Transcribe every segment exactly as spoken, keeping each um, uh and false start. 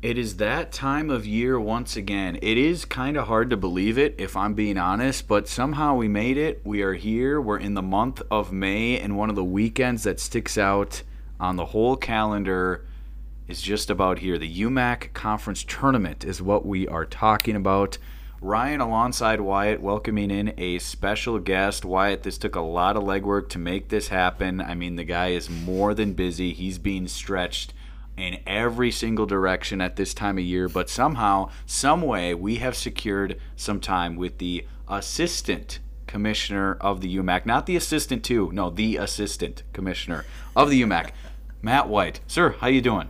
It is that time of year once again. It is kind of hard to believe it, if I'm being honest, but somehow we made it. We are here. We're in the month of May, and one of the weekends that sticks out on the whole calendar is just about here. The U M A C Conference Tournament is what we are talking about. Ryan alongside Wyatt welcoming in a special guest. Wyatt, this took a lot of legwork to make this happen. I mean, the guy is more than busy. He's being stretched in every single direction at this time of year, but somehow, some way, we have secured some time with the assistant commissioner of the U M A C. Not the assistant to, no, the assistant commissioner of the U M A C, Matt White. Sir, how you doing?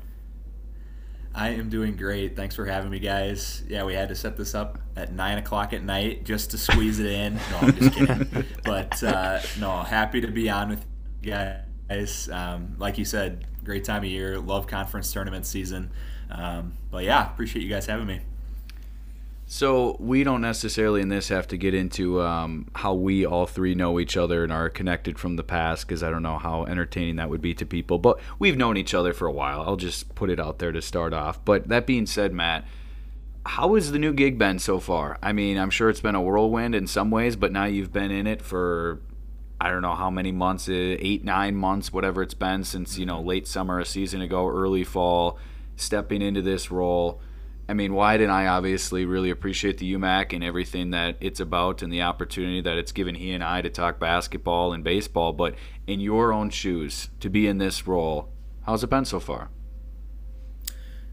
I am doing great. Thanks for having me, guys. Yeah, we had to set this up at nine o'clock at night just to squeeze it in. No, I'm just kidding. But, uh, no, happy to be on with you guys. Um, like you said, great time of year. Love conference tournament season. Um, but, yeah, appreciate you guys having me. So we don't necessarily in this have to get into um, how we all three know each other and are connected from the past, because I don't know how entertaining that would be to people. But we've known each other for a while. I'll just put it out there to start off. But that being said, Matt, how has the new gig been so far? I mean, I'm sure it's been a whirlwind in some ways, but now you've been in it for I don't know how many months, eight, nine months, whatever it's been since, you know, late summer, a season ago, early fall, stepping into this role. I mean, Wyatt and I obviously really appreciate the U M A C and everything that it's about and the opportunity that it's given he and I to talk basketball and baseball. But in your own shoes, to be in this role, how's it been so far?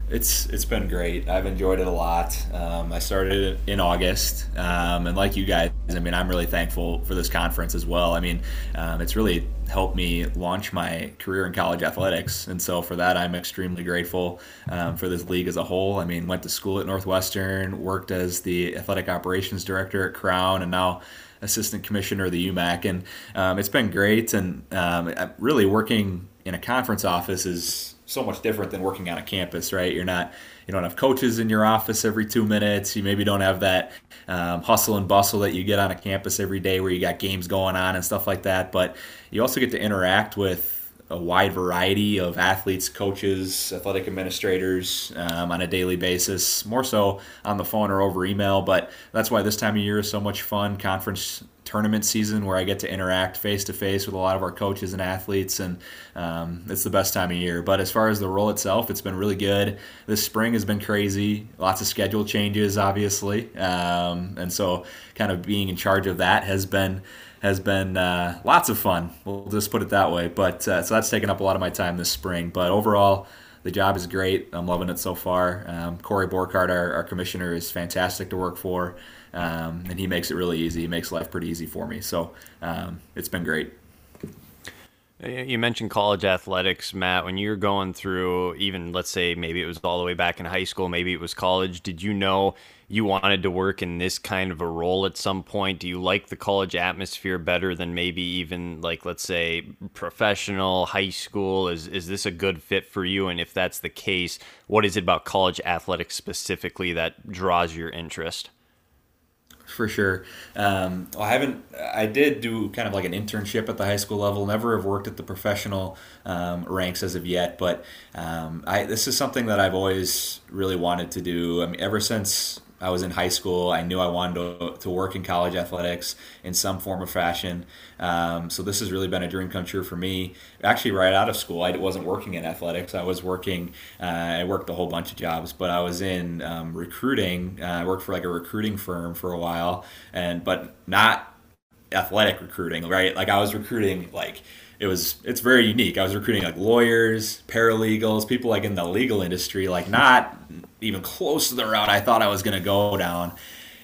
It's It's been great. I've enjoyed it a lot. Um, I started in August, um, and like you guys, I mean, I'm really thankful for this conference as well. I mean, um, it's really helped me launch my career in college athletics, and so for that, I'm extremely grateful um, for this league as a whole. I mean, went to school at Northwestern, worked as the athletic operations director at Crown, and now assistant commissioner of the U M A C, and um, it's been great. And um, really working in a conference office is so much different than working on a campus, right? You're not, you don't have coaches in your office every two minutes. You maybe don't have that um, hustle and bustle that you get on a campus every day where you got games going on and stuff like that. But you also get to interact with a wide variety of athletes, coaches, athletic administrators um, on a daily basis, more so on the phone or over email. But that's why this time of year is so much fun. Conference tournament season where I get to interact face-to-face with a lot of our coaches and athletes, and um, it's the best time of year. But as far as the role itself, it's been really good. This spring has been crazy. Lots of schedule changes, obviously. Um, and so kind of being in charge of that has been has been uh, lots of fun. We'll just put it that way. But uh, so that's taken up a lot of my time this spring. But overall, the job is great. I'm loving it so far. Um, Corey Borkhardt, our, our commissioner, is fantastic to work for. Um, and he makes it really easy. He makes life pretty easy for me. So um, it's been great. You mentioned college athletics, Matt. When you were going through, even let's say maybe it was all the way back in high school, maybe it was college, did you know you wanted to work in this kind of a role at some point? Do you like the college atmosphere better than maybe even like, let's say, professional high school? Is, is this a good fit for you? And if that's the case, what is it about college athletics specifically that draws your interest? For sure. Um, well, I haven't, I did do kind of like an internship at the high school level, never have worked at the professional um, ranks as of yet, but um, I, this is something that I've always really wanted to do. I mean, ever since I was in high school, I knew I wanted to, to work in college athletics in some form or fashion. Um, so this has really been a dream come true for me. Actually, right out of school, I wasn't working in athletics. I was working, uh, I worked a whole bunch of jobs, but I was in um, recruiting. Uh, I worked for like a recruiting firm for a while, and but not athletic recruiting, right? Like I was recruiting like, It was, it's very unique. I was recruiting like lawyers, paralegals, people like in the legal industry, like not even close to the route I thought I was going to go down.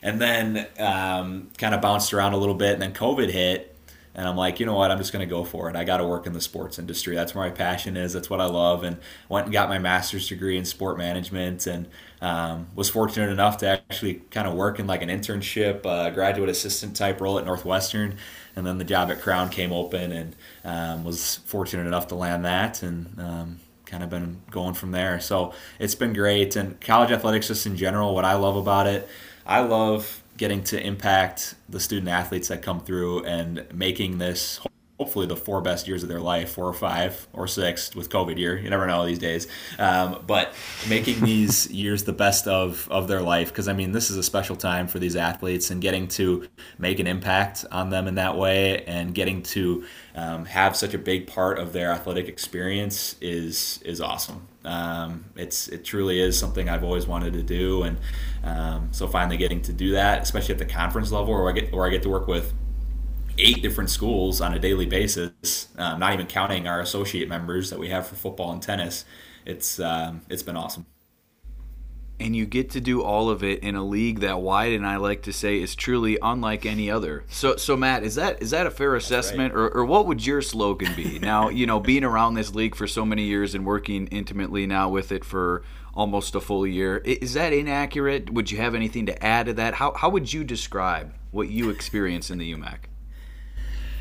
And then um, kind of bounced around a little bit, and then COVID hit. And I'm like, you know what, I'm just going to go for it. I got to work in the sports industry. That's where my passion is. That's what I love. And went and got my master's degree in sport management, and um, was fortunate enough to actually kind of work in like an internship, uh, graduate assistant type role at Northwestern. And then the job at Crown came open, and um, was fortunate enough to land that, and um, kind of been going from there. So it's been great. And college athletics just in general, what I love about it, I love getting to impact the student athletes that come through and making this hopefully the four best years of their life, four or five or six with COVID year. You never know these days. Um, but making these years the best of, of their life, because, I mean, this is a special time for these athletes, and getting to make an impact on them in that way and getting to um, have such a big part of their athletic experience is is awesome. Um, it's it truly is something I've always wanted to do. And um, so finally getting to do that, especially at the conference level where I get, where I get to work with eight different schools on a daily basis, um, not even counting our associate members that we have for football and tennis. It's um, it's been awesome. And you get to do all of it in a league that Wyatt and I like to say is truly unlike any other. So, so Matt, is that is that a fair assessment? That's right. or, or what would your slogan be? Now, you know, being around this league for so many years and working intimately now with it for almost a full year, is that inaccurate? Would you have anything to add to that? How how would you describe what you experience in the U M A C?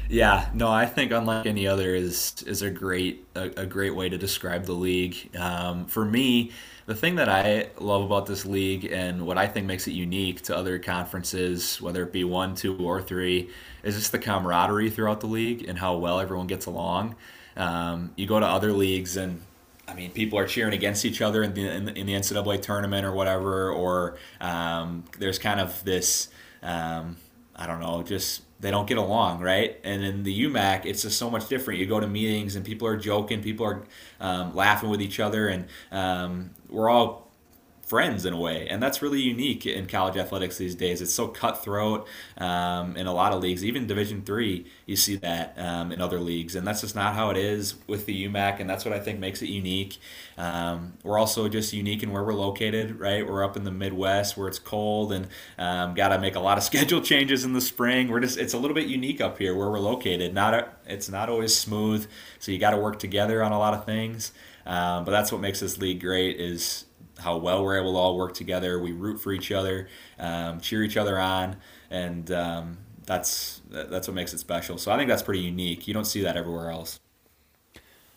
Yeah, no, I think unlike any other is is a great a, a great way to describe the league. Um, for me, the thing that I love about this league and what I think makes it unique to other conferences, whether it be one, two, or three, is just the camaraderie throughout the league and how well everyone gets along. Um, you go to other leagues and, I mean, people are cheering against each other in the in the, in the N C double A tournament or whatever, or um, there's kind of this, um, I don't know, just... they don't get along, right? And in the U M A C, it's just so much different. You go to meetings and people are joking, people are um, laughing with each other, and um, we're all friends in a way. And that's really unique in college athletics these days. It's so cutthroat um, in a lot of leagues. Even Division three, you see that um, in other leagues. And that's just not how it is with the U M A C, and that's what I think makes it unique. Um, we're also just unique in where we're located, right? We're up in the Midwest where it's cold and um, got to make a lot of schedule changes in the spring. We're just it's a little bit unique up here where we're located. Not a, it's not always smooth, so you got to work together on a lot of things. Um, but that's what makes this league great is how well we're able to all work together. We root for each other, um, cheer each other on, and um, that's that's what makes it special. So I think that's pretty unique. You don't see that everywhere else.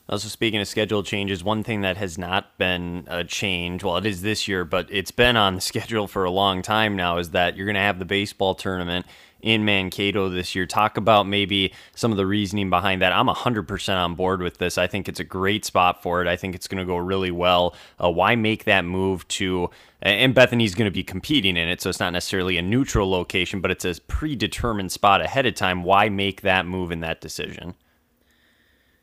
Also, speaking of schedule changes, one thing that has not been a change, well, it is this year, but it's been on the schedule for a long time now, is that you're going to have the baseball tournament in Mankato this year. Talk about maybe some of the reasoning behind that. I'm one hundred percent on board with this. I think it's a great spot for it. I think it's going to go really well. Uh, why make that move to... And Bethany's going to be competing in it, so it's not necessarily a neutral location, but it's a predetermined spot ahead of time. Why make that move in that decision?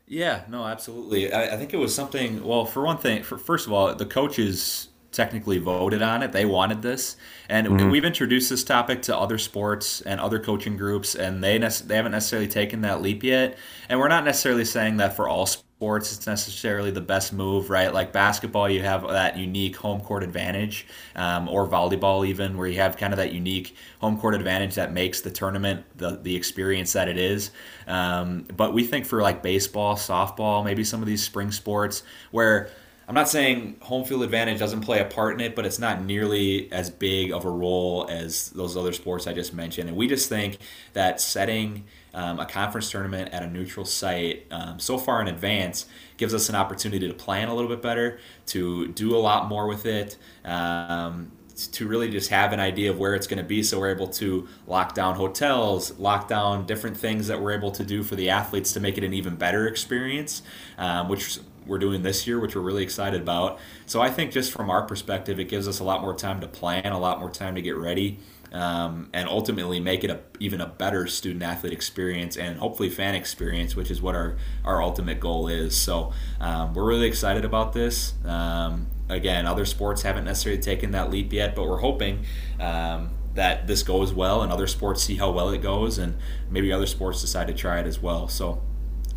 Yeah, no, absolutely. I, I think it was something, well, for one thing, for, first of all, the coaches technically voted on it. They wanted this. And mm-hmm. we've introduced this topic to other sports and other coaching groups, and they, ne- they haven't necessarily taken that leap yet. And we're not necessarily saying that for all sports it's necessarily the best move, right? Like basketball, you have that unique home court advantage, um, or volleyball even, where you have kind of that unique home court advantage that makes the tournament the the experience that it is. Um, but we think for like baseball, softball, maybe some of these spring sports where I'm not saying home field advantage doesn't play a part in it, but it's not nearly as big of a role as those other sports I just mentioned. And we just think that setting um, a conference tournament at a neutral site um, so far in advance gives us an opportunity to plan a little bit better, to do a lot more with it, um, to really just have an idea of where it's going to be, so we're able to lock down hotels, lock down different things that we're able to do for the athletes to make it an even better experience, um, which we're doing this year, which we're really excited about. So I think just from our perspective, it gives us a lot more time to plan, a lot more time to get ready, um, and ultimately make it a, even a better student-athlete experience and hopefully fan experience, which is what our, our ultimate goal is. So um, we're really excited about this. Um, Again, other sports haven't necessarily taken that leap yet, but we're hoping um, that this goes well and other sports see how well it goes, and maybe other sports decide to try it as well. So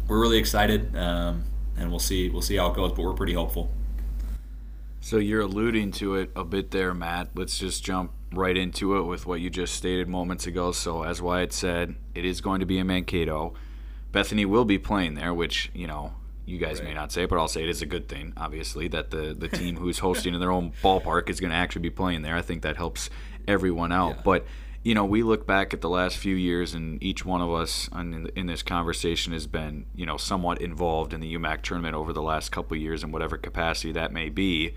we're really excited, um, and we'll see we'll see how it goes, but we're pretty hopeful. So you're alluding to it a bit there, Matt. Let's just jump right into it with what you just stated moments ago. So as Wyatt said, it is going to be in Mankato. Bethany will be playing there, which, you know, you guys right. may not say, but I'll say it is a good thing, obviously, that the, the team who's hosting in their own ballpark is going to actually be playing there. I think that helps everyone out. Yeah. But, you know, we look back at the last few years, and each one of us in, in this conversation has been, you know, somewhat involved in the U M A C tournament over the last couple of years in whatever capacity that may be.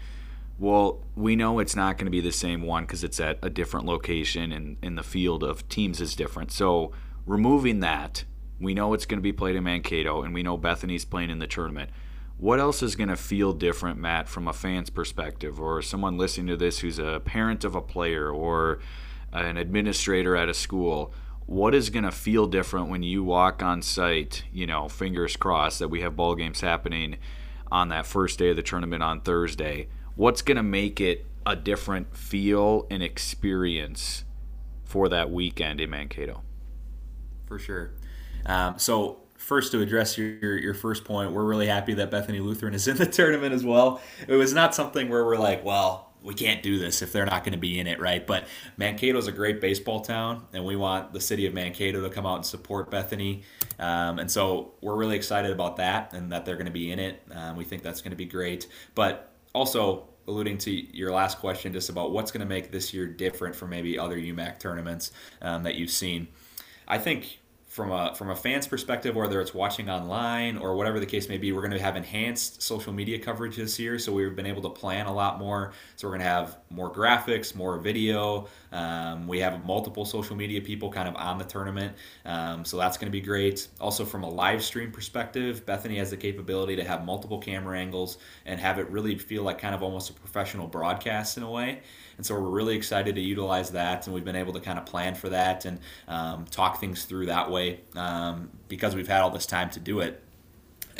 Well, we know it's not going to be the same one because it's at a different location, and, and the field of teams is different. So removing that We know it's going to be played in Mankato, and we know Bethany's playing in the tournament. What else is going to feel different, Matt, from a fan's perspective, or someone listening to this who's a parent of a player or an administrator at a school? What is going to feel different when you walk on site, you know, fingers crossed that we have ball games happening on that first day of the tournament on Thursday? What's going to make it a different feel and experience for that weekend in Mankato? For sure. Um, so first, to address your your first point, we're really happy that Bethany Lutheran is in the tournament as well. It was not something where we're like, well, we can't do this if they're not going to be in it, right? But Mankato is a great baseball town, and we want the city of Mankato to come out and support Bethany. Um, and so we're really excited about that and that they're going to be in it. Um, we think that's going to be great. But also, alluding to your last question just about what's going to make this year different from maybe other U M A C tournaments um, that you've seen, I think from a from a fan's perspective, whether it's watching online or whatever the case may be, we're going to have enhanced social media coverage this year. So we've been able to plan a lot more. So we're going to have more graphics, more video. Um, we have multiple social media people kind of on the tournament. Um, so that's going to be great. Also, from a live stream perspective, Bethany has the capability to have multiple camera angles and have it really feel like kind of almost a professional broadcast in a way. And so we're really excited to utilize that, and we've been able to kind of plan for that and um, talk things through that way um, because we've had all this time to do it.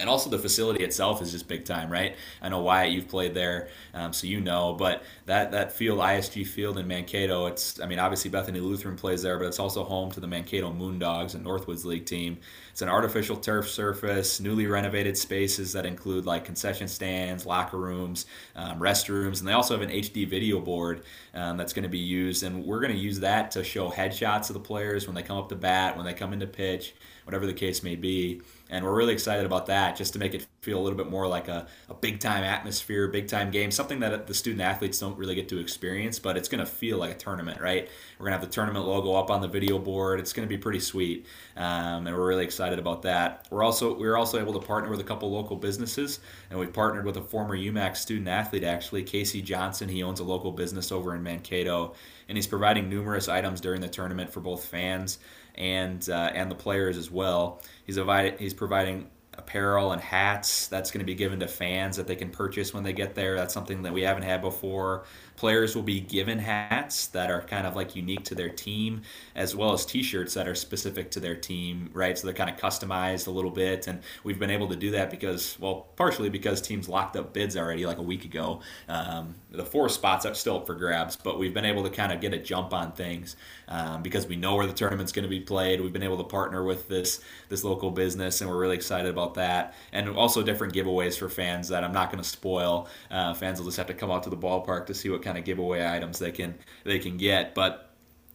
And also the facility itself is just big time, right? I know, Wyatt, you've played there, um, so you know. But that that field, I S G Field in Mankato, it's, I mean, obviously Bethany Lutheran plays there, but it's also home to the Mankato Moondogs and Northwoods League team. It's an artificial turf surface, newly renovated spaces that include like concession stands, locker rooms, um, restrooms, and they also have an H D video board um, that's going to be used. And we're going to use that to show headshots of the players when they come up to bat, when they come into pitch, whatever the case may be. And we're really excited about that, just to make it feel a little bit more like a, a big-time atmosphere, big-time game, something that the student-athletes don't really get to experience, but it's going to feel like a tournament, right? We're going to have the tournament logo up on the video board. It's going to be pretty sweet, um, and we're really excited about that. We're also we were also able to partner with a couple local businesses, and we partnered with a former U M A C student-athlete, actually, Casey Johnson. He owns a local business over in Mankato, and he's providing numerous items during the tournament for both fans and uh, and the players as well. He's provided, he's providing apparel and hats that's going to be given to fans that they can purchase when they get there. That's something that we haven't had before. Players will be given hats that are kind of like unique to their team, as well as t-shirts that are specific to their team, right? So they're kind of customized a little bit, and we've been able to do that because, well, partially because teams locked up bids already like a week ago. Um, the four spots are still up for grabs, but we've been able to kind of get a jump on things um, because we know where the tournament's going to be played. We've been able to partner with this this local business, and we're really excited about that, and also different giveaways for fans that I'm not going to spoil. Uh, fans will just have to come out to the ballpark to see what kind of giveaway items they can they can get. But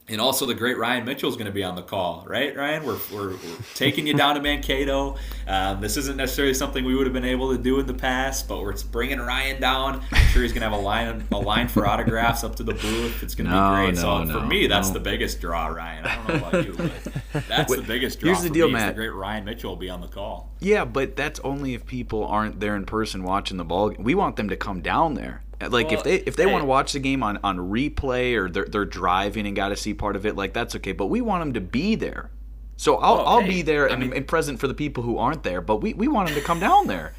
and also the great Ryan Mitchell is going to be on the call, right, Ryan? We're we're, we're taking you down to Mankato. Um, this isn't necessarily something we would have been able to do in the past, but we're bringing Ryan down. I'm sure he's going to have a line a line for autographs up to the booth. It's going to no, be great. No, so no, for me, that's no. the biggest draw, Ryan. I don't know about you, but that's Wait, the biggest draw. Here's the for deal, me, Matt. The great Ryan Mitchell will be on the call. Yeah, but that's only if people aren't there in person watching the ball. We want them to come down there. Like, well, if they if they hey. want to watch the game on, on replay, or they're, they're driving and got to see part of it, like, that's okay. But we want them to be there. So I'll well, I'll hey, be there I and, mean, and present for the people who aren't there. But we, we want them to come down there.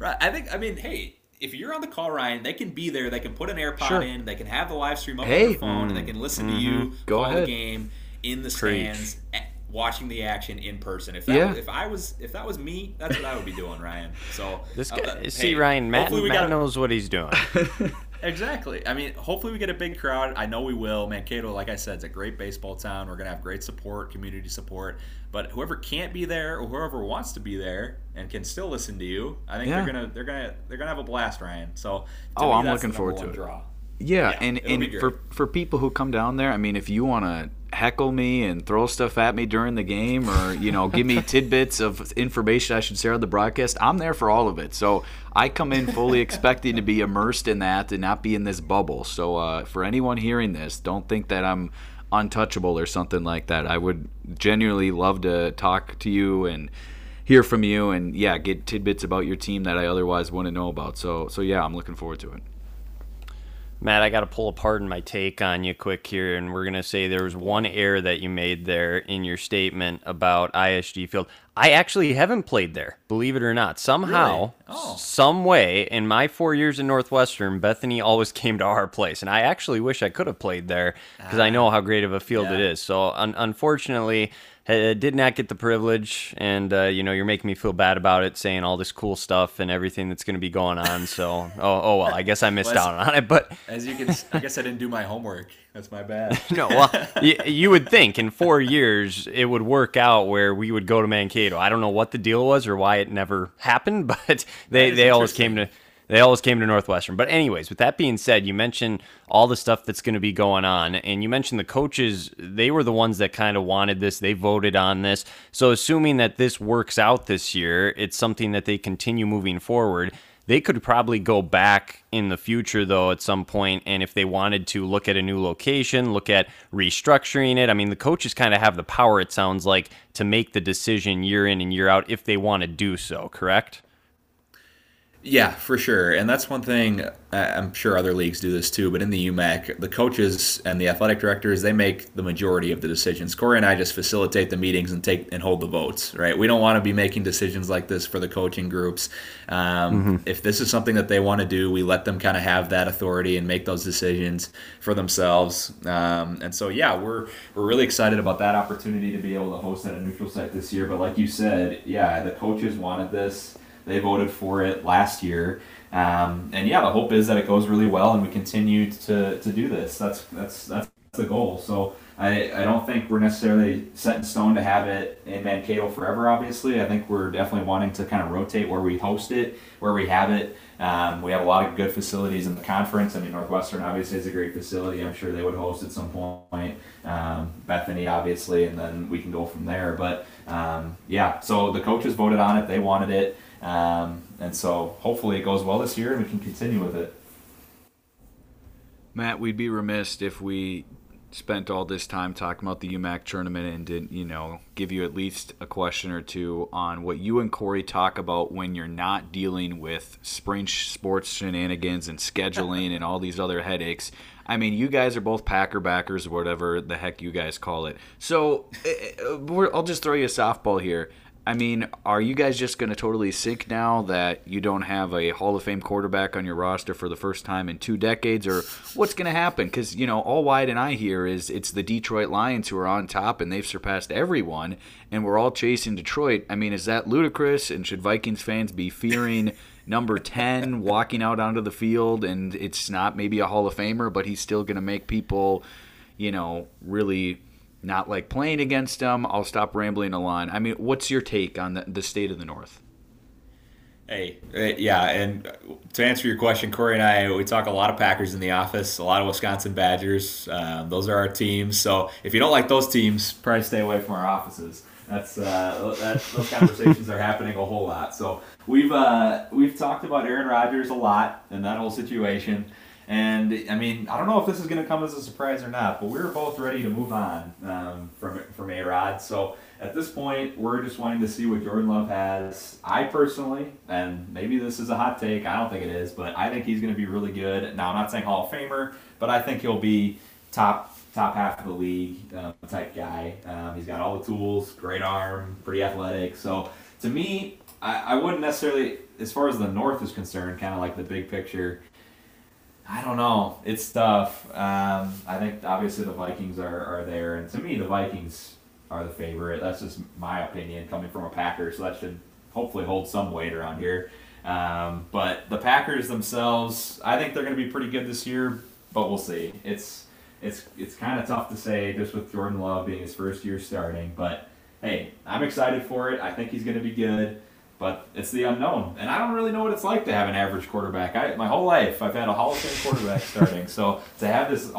Right. I think, I mean, hey, if you're on the call, Ryan, they can be there. They can put an AirPod sure. in. They can have the live stream up hey. on their phone. Mm, and they can listen mm-hmm. to you Go ahead. the game in the Preach. stands, watching the action in person. If that yeah. was, if I was if that was me, that's what I would be doing, Ryan. So this guy, uh, see hey, Ryan, Matt, Matt gotta, knows what he's doing. Exactly. I mean, hopefully we get a big crowd. I know we will. Mankato, like I said, is a great baseball town. We're gonna have great support, community support. But whoever can't be there, or whoever wants to be there and can still listen to you, I think yeah. they're gonna they're gonna they're gonna have a blast, Ryan. So oh, me, I'm looking forward to it. Draw. Yeah, yeah, and, and for, for people who come down there, I mean, if you want to heckle me and throw stuff at me during the game, or, you know, give me tidbits of information I should share on the broadcast, I'm there for all of it. So I come in fully expecting to be immersed in that and not be in this bubble. So uh, for anyone hearing this, don't think that I'm untouchable or something like that. I would genuinely love to talk to you and hear from you and, yeah, get tidbits about your team that I otherwise wouldn't know about. So, so yeah, I'm looking forward to it. Matt, I got to pull apart in my take on you quick here, and we're going to say there was one error that you made there in your statement about I S G Field. I actually haven't played there, believe it or not. Somehow, really? Oh. Some way, in my four years in Northwestern, Bethany always came to our place, and I actually wish I could have played there because uh, I know how great of a field yeah. it is. So, un- unfortunately... I did not get the privilege, and uh, you know, you're making me feel bad about it, saying all this cool stuff and everything that's going to be going on. So, oh, oh well, I guess I missed well, out on it. But as you can, I guess I didn't do my homework. That's my bad. No, well, you, you would think in four years it would work out where we would go to Mankato. I don't know what the deal was or why it never happened, but they they always came to. They always came to Northwestern. But anyways, with that being said, you mentioned all the stuff that's going to be going on, and you mentioned the coaches, they were the ones that kind of wanted this. They voted on this. So assuming that this works out this year, it's something that they continue moving forward. They could probably go back in the future, though, at some point, and if they wanted to, look at a new location, look at restructuring it. I mean, the coaches kind of have the power, it sounds like, to make the decision year in and year out if they want to do so, correct? Yeah, for sure. And that's one thing, I'm sure other leagues do this too, but in the U M A C, the coaches and the athletic directors, they make the majority of the decisions. Corey and I just facilitate the meetings and take and hold the votes, right? We don't want to be making decisions like this for the coaching groups. Um, mm-hmm. If this is something that they want to do, we let them kind of have that authority and make those decisions for themselves. Um, and so, yeah, we're we're really excited about that opportunity to be able to host at a neutral site this year. But like you said, yeah, the coaches wanted this. They voted for it last year, um, and yeah, the hope is that it goes really well, and we continue to, to do this. That's that's that's the goal. So I, I don't think we're necessarily set in stone to have it in Mankato forever. Obviously, I think we're definitely wanting to kind of rotate where we host it, where we have it. Um, we have a lot of good facilities in the conference. I mean, Northwestern obviously is a great facility. I'm sure they would host at some point. Um, Bethany, obviously, and then we can go from there. But um, yeah, so the coaches voted on it. They wanted it. Um, and so hopefully it goes well this year and we can continue with it. Matt, we'd be remiss if we spent all this time talking about the U M A C tournament and didn't, you know, give you at least a question or two on what you and Corey talk about when you're not dealing with spring sports shenanigans and scheduling and all these other headaches. I mean, you guys are both Packer backers, whatever the heck you guys call it. So we're, I'll just throw you a softball here. I mean, are you guys just going to totally sink now that you don't have a Hall of Fame quarterback on your roster for the first time in two decades, or what's going to happen? Because, you know, all Wyatt and I hear is it's the Detroit Lions who are on top, and they've surpassed everyone, and we're all chasing Detroit. I mean, is that ludicrous, and should Vikings fans be fearing number ten walking out onto the field, and it's not maybe a Hall of Famer, but he's still going to make people, you know, really – not like playing against them. I'll stop rambling along. I mean, what's your take on the, the state of the North? Hey, yeah, and to answer your question, Corey and I, we talk a lot of Packers in the office, a lot of Wisconsin Badgers. Um, those are our teams. So if you don't like those teams, probably stay away from our offices. That's uh, that, those conversations are happening a whole lot. So we've uh, we've talked about Aaron Rodgers a lot and that whole situation. And, I mean, I don't know if this is going to come as a surprise or not, but we were both ready to move on um, from, from A-Rod. So, at this point, we're just wanting to see what Jordan Love has. I personally, and maybe this is a hot take, I don't think it is, but I think he's going to be really good. Now, I'm not saying Hall of Famer, but I think he'll be top top half of the league um, type guy. Um, he's got all the tools, great arm, pretty athletic. So, to me, I, I wouldn't necessarily, as far as the North is concerned, kind of like the big picture, I don't know. It's tough. Um, I think, obviously, the Vikings are, are there. And to me, the Vikings are the favorite. That's just my opinion coming from a Packer, so that should hopefully hold some weight around here. Um, but the Packers themselves, I think they're going to be pretty good this year, but we'll see. It's it's it's kind of tough to say just with Jordan Love being his first year starting. But, hey, I'm excited for it. I think he's going to be good. But it's the unknown, and I don't really know what it's like to have an average quarterback. I, my whole life, I've had a Hall of Fame quarterback starting, so to have this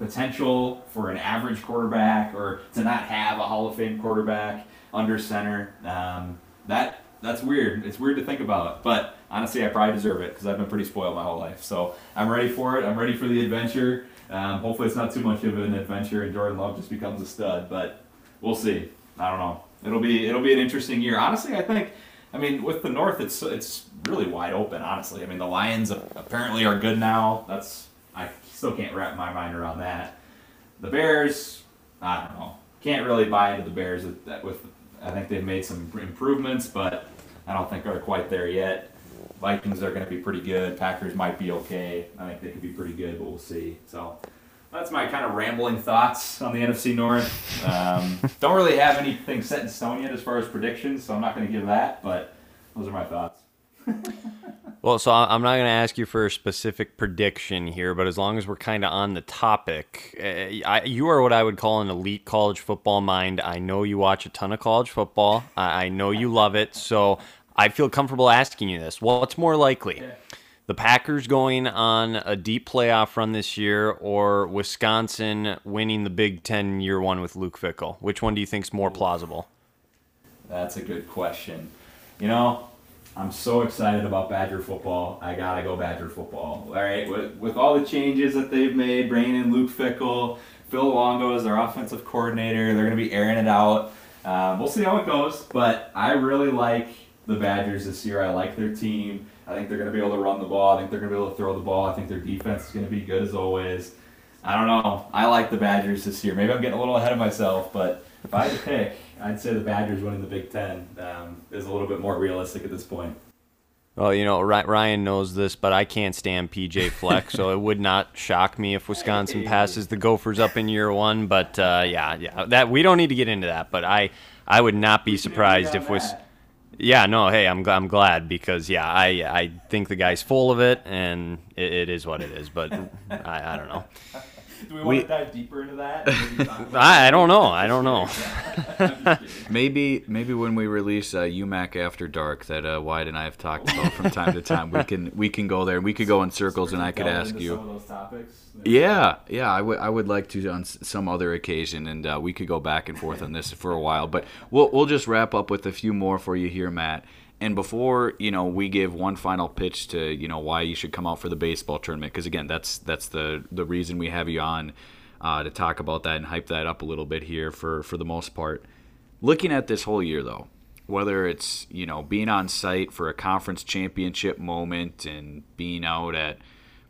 potential for an average quarterback or to not have a Hall of Fame quarterback under center, um, that that's weird. It's weird to think about, but honestly, I probably deserve it because I've been pretty spoiled my whole life. So I'm ready for it. I'm ready for the adventure. Um, hopefully, it's not too much of an adventure, and Jordan Love just becomes a stud, but we'll see. I don't know. It'll be it'll be an interesting year. Honestly, I think, I mean, with the North, it's it's really wide open, honestly. I mean, the Lions apparently are good now. That's I still can't wrap my mind around that. The Bears, I don't know. Can't really buy into the Bears with, with I think they've made some improvements, but I don't think they're quite there yet. Vikings are going to be pretty good. Packers might be okay. I think they could be pretty good, but we'll see. So that's my kind of rambling thoughts on the N F C North. Um, don't really have anything set in stone yet as far as predictions, so I'm not going to give that, but those are my thoughts. Well, so I'm not going to ask you for a specific prediction here, but as long as we're kind of on the topic, I, you are what I would call an elite college football mind. I know you watch a ton of college football. I, I know you love it, so I feel comfortable asking you this. What's more likely, the Packers going on a deep playoff run this year or Wisconsin winning the Big Ten year one with Luke Fickle? Which one do you think is more plausible? That's a good question. You know, I'm so excited about Badger football. I got to go Badger football. All right, with, with all the changes that they've made, bringing in Luke Fickle, Phil Longo is their offensive coordinator. They're going to be airing it out. Uh, we'll see how it goes, but I really like the Badgers this year. I like their team. I think they're going to be able to run the ball. I think they're going to be able to throw the ball. I think their defense is going to be good as always. I don't know. I like the Badgers this year. Maybe I'm getting a little ahead of myself, but if I had to pick, I'd say the Badgers winning the Big Ten um, is a little bit more realistic at this point. Well, you know, Ryan knows this, but I can't stand P J. Fleck, so it would not shock me if Wisconsin passes the Gophers up in year one. But uh, yeah, yeah, that we don't need to get into that. But I, I would not be surprised if was. Yeah, no, hey, I'm I'm glad because yeah, I I think the guy's full of it, and it, it is what it is. But I, I don't know. Do we want we, to dive deeper into that? I, I don't know. I don't know. maybe maybe when we release uh, U M A C After Dark that uh, Wyatt and I have talked about from time to time, we can we can go there. We could go in circles, so and I could ask you. Some of those topics. Yeah, yeah. I would I would like to on some other occasion, and uh, we could go back and forth on this for a while. But we'll we'll just wrap up with a few more for you here, Matt. And before, you know, we give one final pitch to, you know, why you should come out for the baseball tournament, because, again, that's that's the, the reason we have you on uh, to talk about that and hype that up a little bit here for, for the most part. Looking at this whole year, though, whether it's, you know, being on site for a conference championship moment and being out at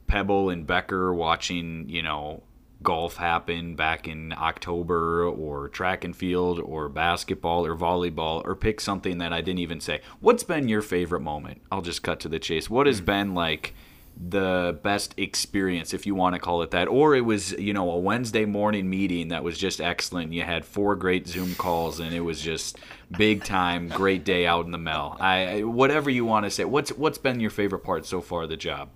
Pebble and Becker watching, you know, golf happen back in October, or track and field, or basketball, or volleyball, or pick something that I didn't even say. What's been your favorite moment? I'll just cut to the chase. What has been like the best experience, if you want to call it that? Or it was, you know, a Wednesday morning meeting that was just excellent. You had four great Zoom calls and it was just big time, great day out in the Mel. I, whatever you want to say. What's what's been your favorite part so far of the job?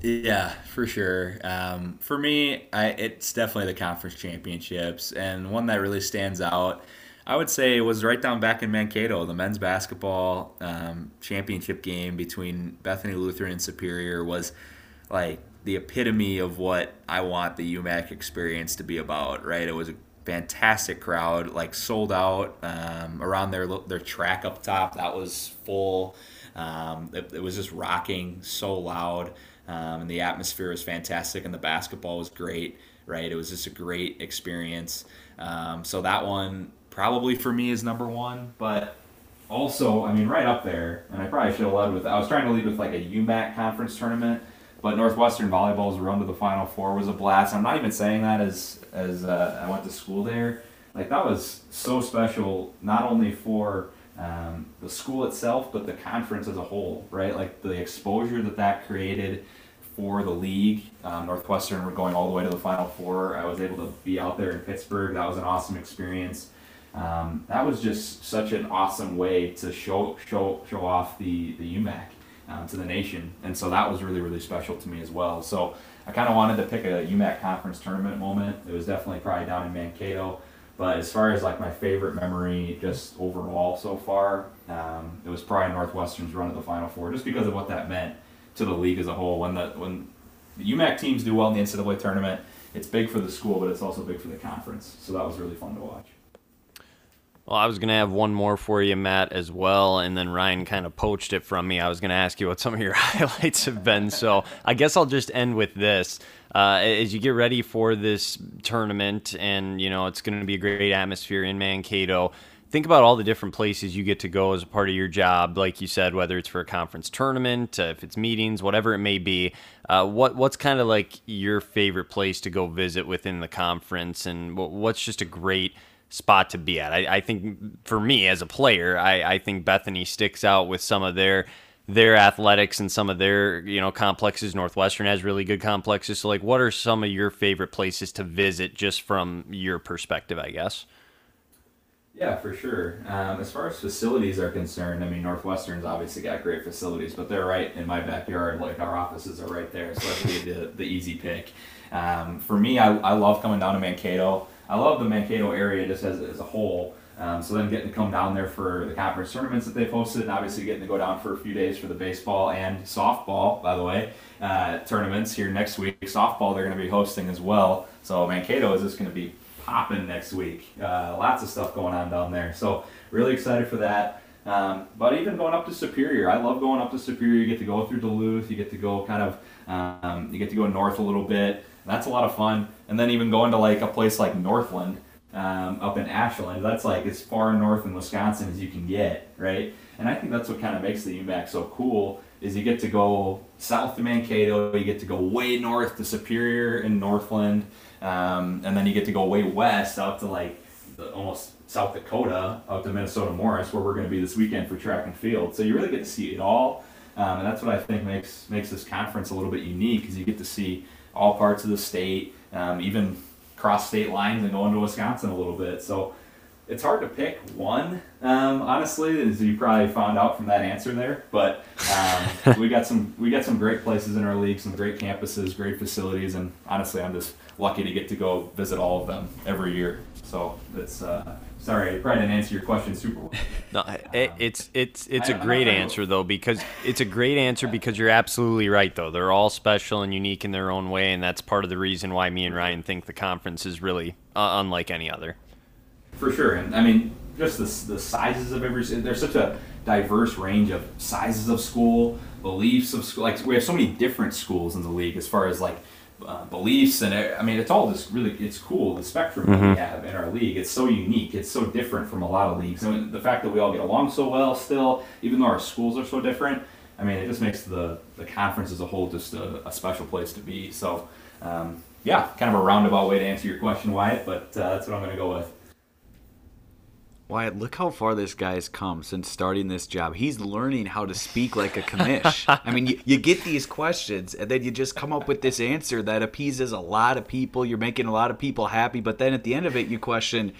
Yeah, for sure. Um, for me, I, it's definitely the conference championships. And one that really stands out, I would say, was right down back in Mankato, the men's basketball um, championship game between Bethany Lutheran and Superior was like the epitome of what I want the U M A C experience to be about, right? It was a fantastic crowd, like sold out um, around their their track up top. That was full. Um, it, it was just rocking so loud. Um, and the atmosphere was fantastic, and the basketball was great, right? It was just a great experience. Um, so that one probably for me is number one, but also, I mean, right up there, and I probably should have led with, I was trying to lead with like a U M A C conference tournament, but Northwestern volleyball's run to the Final Four was a blast. I'm not even saying that as, as uh, I went to school there. Like, that was so special, not only for um, the school itself, but the conference as a whole, right? Like, the exposure that that created for the league. Um, Northwestern were going all the way to the Final Four. I was able to be out there in Pittsburgh. That was an awesome experience. Um, that was just such an awesome way to show show show off the, the U M A C um, to the nation. And so that was really, really special to me as well. So I kind of wanted to pick a U M A C conference tournament moment. It was definitely probably down in Mankato. But as far as like my favorite memory just overall so far, um, it was probably Northwestern's run to the Final Four, just because of what that meant to the league as a whole. When the when the U M A C teams do well in the N C double A tournament, it's big for the school, but it's also big for the conference. So that was really fun to watch. Well, I was going to have one more for you, Matt, as well, and then Ryan kind of poached it from me. I was going to ask you what some of your highlights have been, so I guess I'll just end with this. Uh, as you get ready for this tournament, and, you know, it's going to be a great atmosphere in Mankato, think about all the different places you get to go as a part of your job, like you said, whether it's for a conference tournament, uh, if it's meetings, whatever it may be. Uh, what what's kind of like your favorite place to go visit within the conference, and what's just a great spot to be at? I, I think for me as a player, I, I think Bethany sticks out with some of their their athletics and some of their, you know, complexes. Northwestern has really good complexes. So like, what are some of your favorite places to visit just from your perspective, I guess? Yeah, for sure. Um, as far as facilities are concerned, I mean, Northwestern's obviously got great facilities, but they're right in my backyard. Like, our offices are right there, so that'd be the, the easy pick. Um, for me, I, I love coming down to Mankato. I love the Mankato area just as, as a whole. Um, so then getting to come down there for the conference tournaments that they've hosted, and obviously getting to go down for a few days for the baseball and softball, by the way, uh, tournaments here next week. Softball, they're going to be hosting as well. So Mankato is just going to be popping next week. Uh, lots of stuff going on down there. So really excited for that. Um, but even going up to Superior, I love going up to Superior. You get to go through Duluth. You get to go kind of, um, you get to go north a little bit. That's a lot of fun. And then even going to like a place like Northland, um, up in Ashland, that's like as far north in Wisconsin as you can get, right? And I think that's what kind of makes the U MAC so cool, is you get to go south to Mankato, you get to go way north to Superior and Northland, um, and then you get to go way west out to like the, almost South Dakota, out to Minnesota Morris, where we're going to be this weekend for track and field. So you really get to see it all, um, and that's what I think makes makes this conference a little bit unique, is you get to see all parts of the state, um, even cross state lines and going to Wisconsin a little bit. So it's hard to pick one, um, honestly, as you probably found out from that answer there. But um, we got some we got some great places in our league, some great campuses, great facilities, and honestly, I'm just lucky to get to go visit all of them every year. So it's uh, sorry, I probably didn't answer your question super well. No, it, it's it's it's a great answer though, because it's a great answer because you're absolutely right though. They're all special and unique in their own way, and that's part of the reason why me and Ryan think the conference is really uh, unlike any other. For sure, and I mean, just the the sizes of every. There's such a diverse range of sizes of school, beliefs of school. Like, we have so many different schools in the league as far as like uh, beliefs, and I mean, it's all just really. It's cool, the spectrum mm-hmm. that we have in our league. It's so unique. It's so different from a lot of leagues. I mean, the fact that we all get along so well still, even though our schools are so different. I mean, it just makes the the conference as a whole just a, a special place to be. So, um, yeah, kind of a roundabout way to answer your question, Wyatt. But uh, that's what I'm going to go with. Wyatt, look how far this guy has come since starting this job. He's learning how to speak like a commish. I mean, you, you get these questions, and then you just come up with this answer that appeases a lot of people. You're making a lot of people happy, but then at the end of it, you question,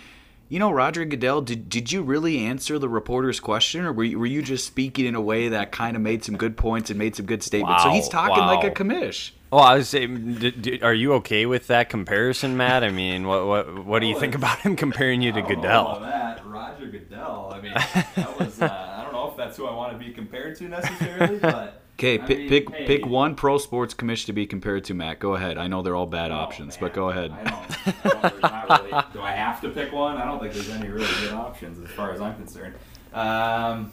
you know, Roger Goodell, did did you really answer the reporter's question, or were you, were you just speaking in a way that kind of made some good points and made some good statements? Wow, so he's talking wow. like a commish. Well, I was saying, d- d- are you okay with that comparison, Matt? I mean, what what what do you think about him comparing you to Goodell? That Roger Goodell. I mean, that was. Uh, I don't know if that's who I want to be compared to necessarily, but okay, p- mean, pick hey. pick one pro sports commish to be compared to, Matt. Go ahead. I know they're all bad oh, options, man. But go ahead. I don't, I don't, not really, do I have to pick one? I don't think there's any really good options as far as I'm concerned. Um,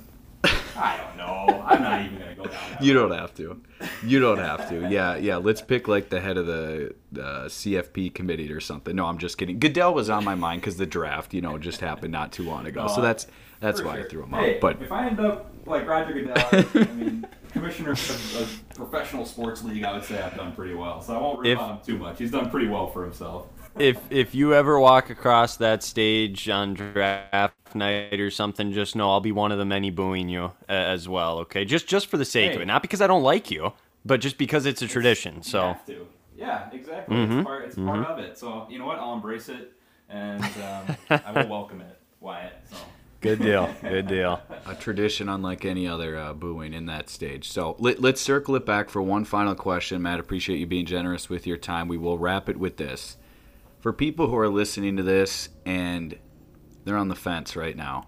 I don't know. I'm not even going to go down that You road. Don't have to. You don't have to. Yeah, yeah. Let's pick like the head of the uh, C F P committee or something. No, I'm just kidding. Goodell was on my mind because the draft, you know, just happened not too long ago. So that's that's why sure. I threw him hey, out. But if I end up like Roger Goodell, I mean, commissioner of a professional sports league, I would say I've done pretty well. So I won't rip on him too much. He's done pretty well for himself. If if you ever walk across that stage on draft night or something, just know I'll be one of the many booing you as well, okay? Just just for the sake hey. of it. Not because I don't like you, but just because it's a tradition. It's, so you have to. Yeah, exactly. Mm-hmm. It's, part, it's mm-hmm. part of it. So, you know what? I'll embrace it, and um, I will welcome it, Wyatt. So. Good deal. Good deal. A tradition unlike any other uh, booing in that stage. So let, let's circle it back for one final question. Matt, appreciate you being generous with your time. We will wrap it with this. For people who are listening to this and they're on the fence right now,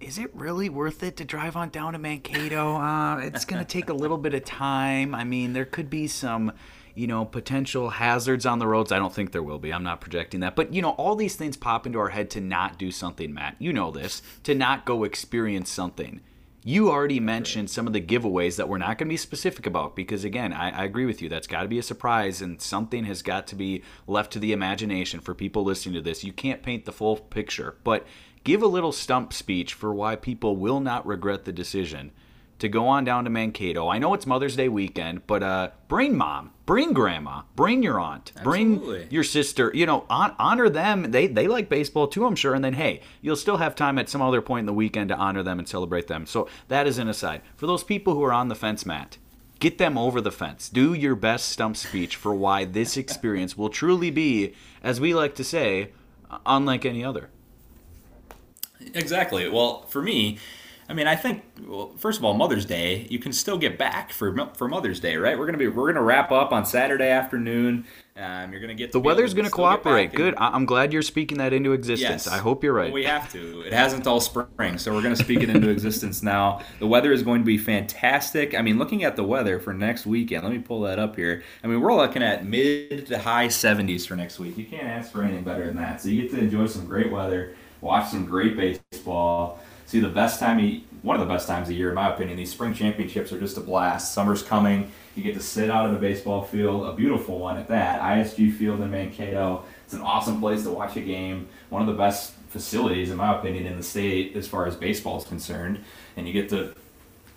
is it really worth it to drive on down to Mankato? Uh, it's going to take a little bit of time. I mean, there could be some, you know, potential hazards on the roads. I don't think there will be. I'm not projecting that. But, you know, all these things pop into our head to not do something, Matt. You know this, to not go experience something. You already mentioned some of the giveaways that we're not going to be specific about because, again, I, I agree with you. That's got to be a surprise, and something has got to be left to the imagination for people listening to this. You can't paint the full picture, but give a little stump speech for why people will not regret the decision to go on down to Mankato. I know it's Mother's Day weekend, but uh, bring mom, bring grandma, bring your aunt, Absolutely. Bring your sister. You know, on, honor them. They they like baseball too, I'm sure. And then, hey, you'll still have time at some other point in the weekend to honor them and celebrate them. So that is an aside. For those people who are on the fence, Matt, get them over the fence. Do your best stump speech for why this experience will truly be, as we like to say, unlike any other. Exactly. Well, for me, I mean, I think, well, first of all, Mother's Day, you can still get back for for Mother's Day, right? We're gonna be we're gonna wrap up on Saturday afternoon. Um, you're gonna get the weather's gonna cooperate. Good. And, I'm glad you're speaking that into existence. Yes, I hope you're right. Well, we have to. It hasn't all spring, so we're gonna speak it into existence now. The weather is going to be fantastic. I mean, looking at the weather for next weekend, let me pull that up here. I mean, we're looking at mid to high seventies for next week. You can't ask for anything better than that. So you get to enjoy some great weather, watch some great baseball. See, the best time, of, one of the best times of year, in my opinion, these spring championships are just a blast. Summer's coming. You get to sit out on the baseball field, a beautiful one at that. I S G Field in Mankato. It's an awesome place to watch a game. One of the best facilities, in my opinion, in the state as far as baseball is concerned. And you get to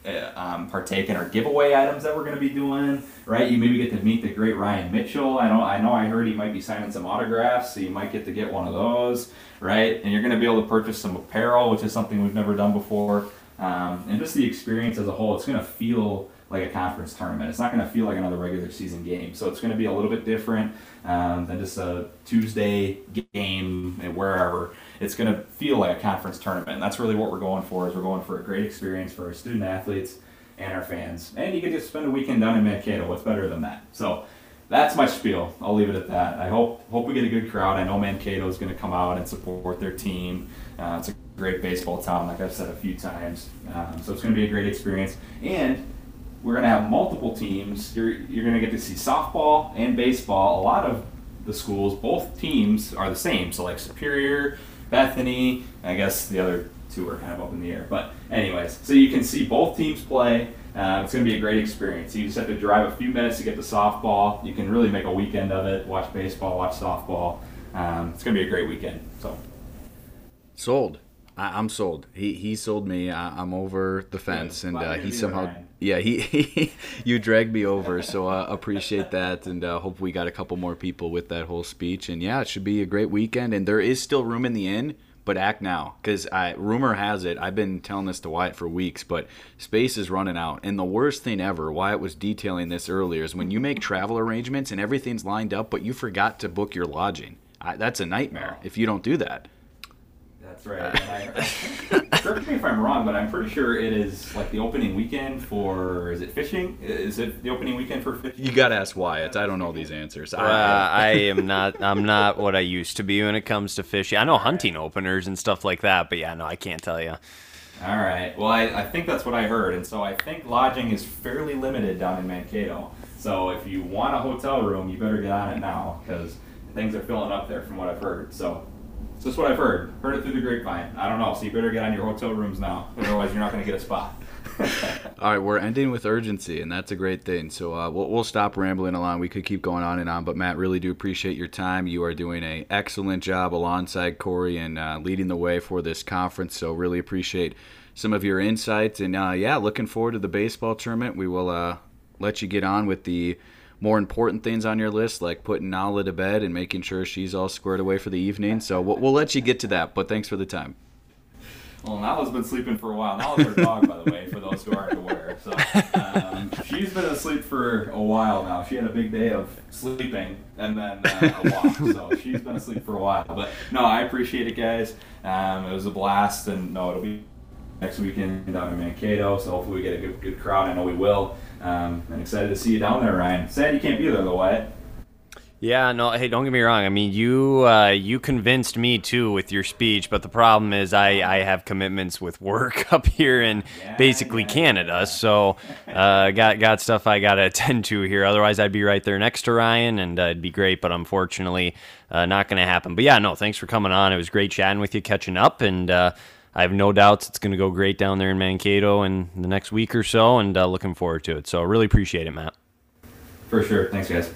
uh, um, partake in our giveaway items that we're going to be doing, right? You maybe get to meet the great Ryan Mitchell. I know, I know I heard he might be signing some autographs, so you might get to get one of those. Right, and you're going to be able to purchase some apparel, which is something we've never done before, um, and just the experience as a whole. It's going to feel like a conference tournament. It's not going to feel like another regular season game, so it's going to be a little bit different um, than just a Tuesday game and wherever. It's going to feel like a conference tournament, and that's really what we're going for. Is we're going for a great experience for our student athletes and our fans, and you can just spend a weekend down in Mankato. What's better than that? So. That's my spiel. I'll leave it at that. I hope hope we get a good crowd. I know Mankato is going to come out and support their team. Uh, it's a great baseball town, like I've said a few times. Um, so it's going to be a great experience. And we're going to have multiple teams. You're, you're going to get to see softball and baseball. A lot of the schools, both teams are the same. So like Superior, Bethany, I guess the other two are kind of up in the air. But anyways, so you can see both teams play. Uh, it's going to be a great experience. You just have to drive a few minutes to get to softball. You can really make a weekend of it. Watch baseball, watch softball. Um, it's going to be a great weekend. So, sold. I- I'm sold. He he sold me. I- I'm over the fence, yeah, and uh, he somehow. Ryan. Yeah, he, he you dragged me over. So I uh, appreciate that, and uh, hope we got a couple more people with that whole speech. And yeah, it should be a great weekend. And there is still room in the inn. But act now, because I rumor has it, I've been telling this to Wyatt for weeks, but space is running out. And the worst thing ever, Wyatt was detailing this earlier, is when you make travel arrangements and everything's lined up, but you forgot to book your lodging. I, that's a nightmare if you don't do that. That's right. And I, correct me if I'm wrong, but I'm pretty sure it is like the opening weekend for, is it fishing? Is it the opening weekend for fishing? You got to ask Wyatt. I don't know these answers. Uh, I am not, I'm not what I used to be when it comes to fishing. I know hunting openers and stuff like that, but yeah, no, I can't tell you. All right. Well, I, I think that's what I heard. And so I think lodging is fairly limited down in Mankato. So if you want a hotel room, you better get on it now because things are filling up there from what I've heard. So. So that's what I've heard. Heard it through the grapevine. I don't know, so you better get on your hotel rooms now. Otherwise, you're not going to get a spot. All right, we're ending with urgency, and that's a great thing. So uh, we'll, we'll stop rambling along. We could keep going on and on, but Matt, really do appreciate your time. You are doing an excellent job alongside Corey and uh, leading the way for this conference, so really appreciate some of your insights. And, uh, yeah, looking forward to the baseball tournament. We will uh, let you get on with the more important things on your list, like putting Nala to bed and making sure she's all squared away for the evening. So we'll, we'll let you get to that, but thanks for the time. Well, Nala's been sleeping for a while. Nala's her dog, by the way, for those who aren't aware. So um, she's been asleep for a while now. She had a big day of sleeping and then uh, a walk. So she's been asleep for a while. But, no, I appreciate it, guys. Um, it was a blast, and, no, it'll be next weekend down in Mankato, so hopefully we get a good, good crowd. I know we will. Um, I'm excited to see you down there, Ryan. Sad you can't be there, though, Wyatt. Yeah, no, hey, don't get me wrong. I mean, you uh, you convinced me, too, with your speech, but the problem is I, I have commitments with work up here in yeah, basically yeah, Canada, yeah. so uh, got got stuff I got to attend to here. Otherwise, I'd be right there next to Ryan, and uh, it'd be great, but unfortunately uh, not going to happen. But, yeah, no, thanks for coming on. It was great chatting with you, catching up, and uh, I have no doubts it's going to go great down there in Mankato in the next week or so, and uh, looking forward to it. So really appreciate it, Matt. For sure. Thanks, guys.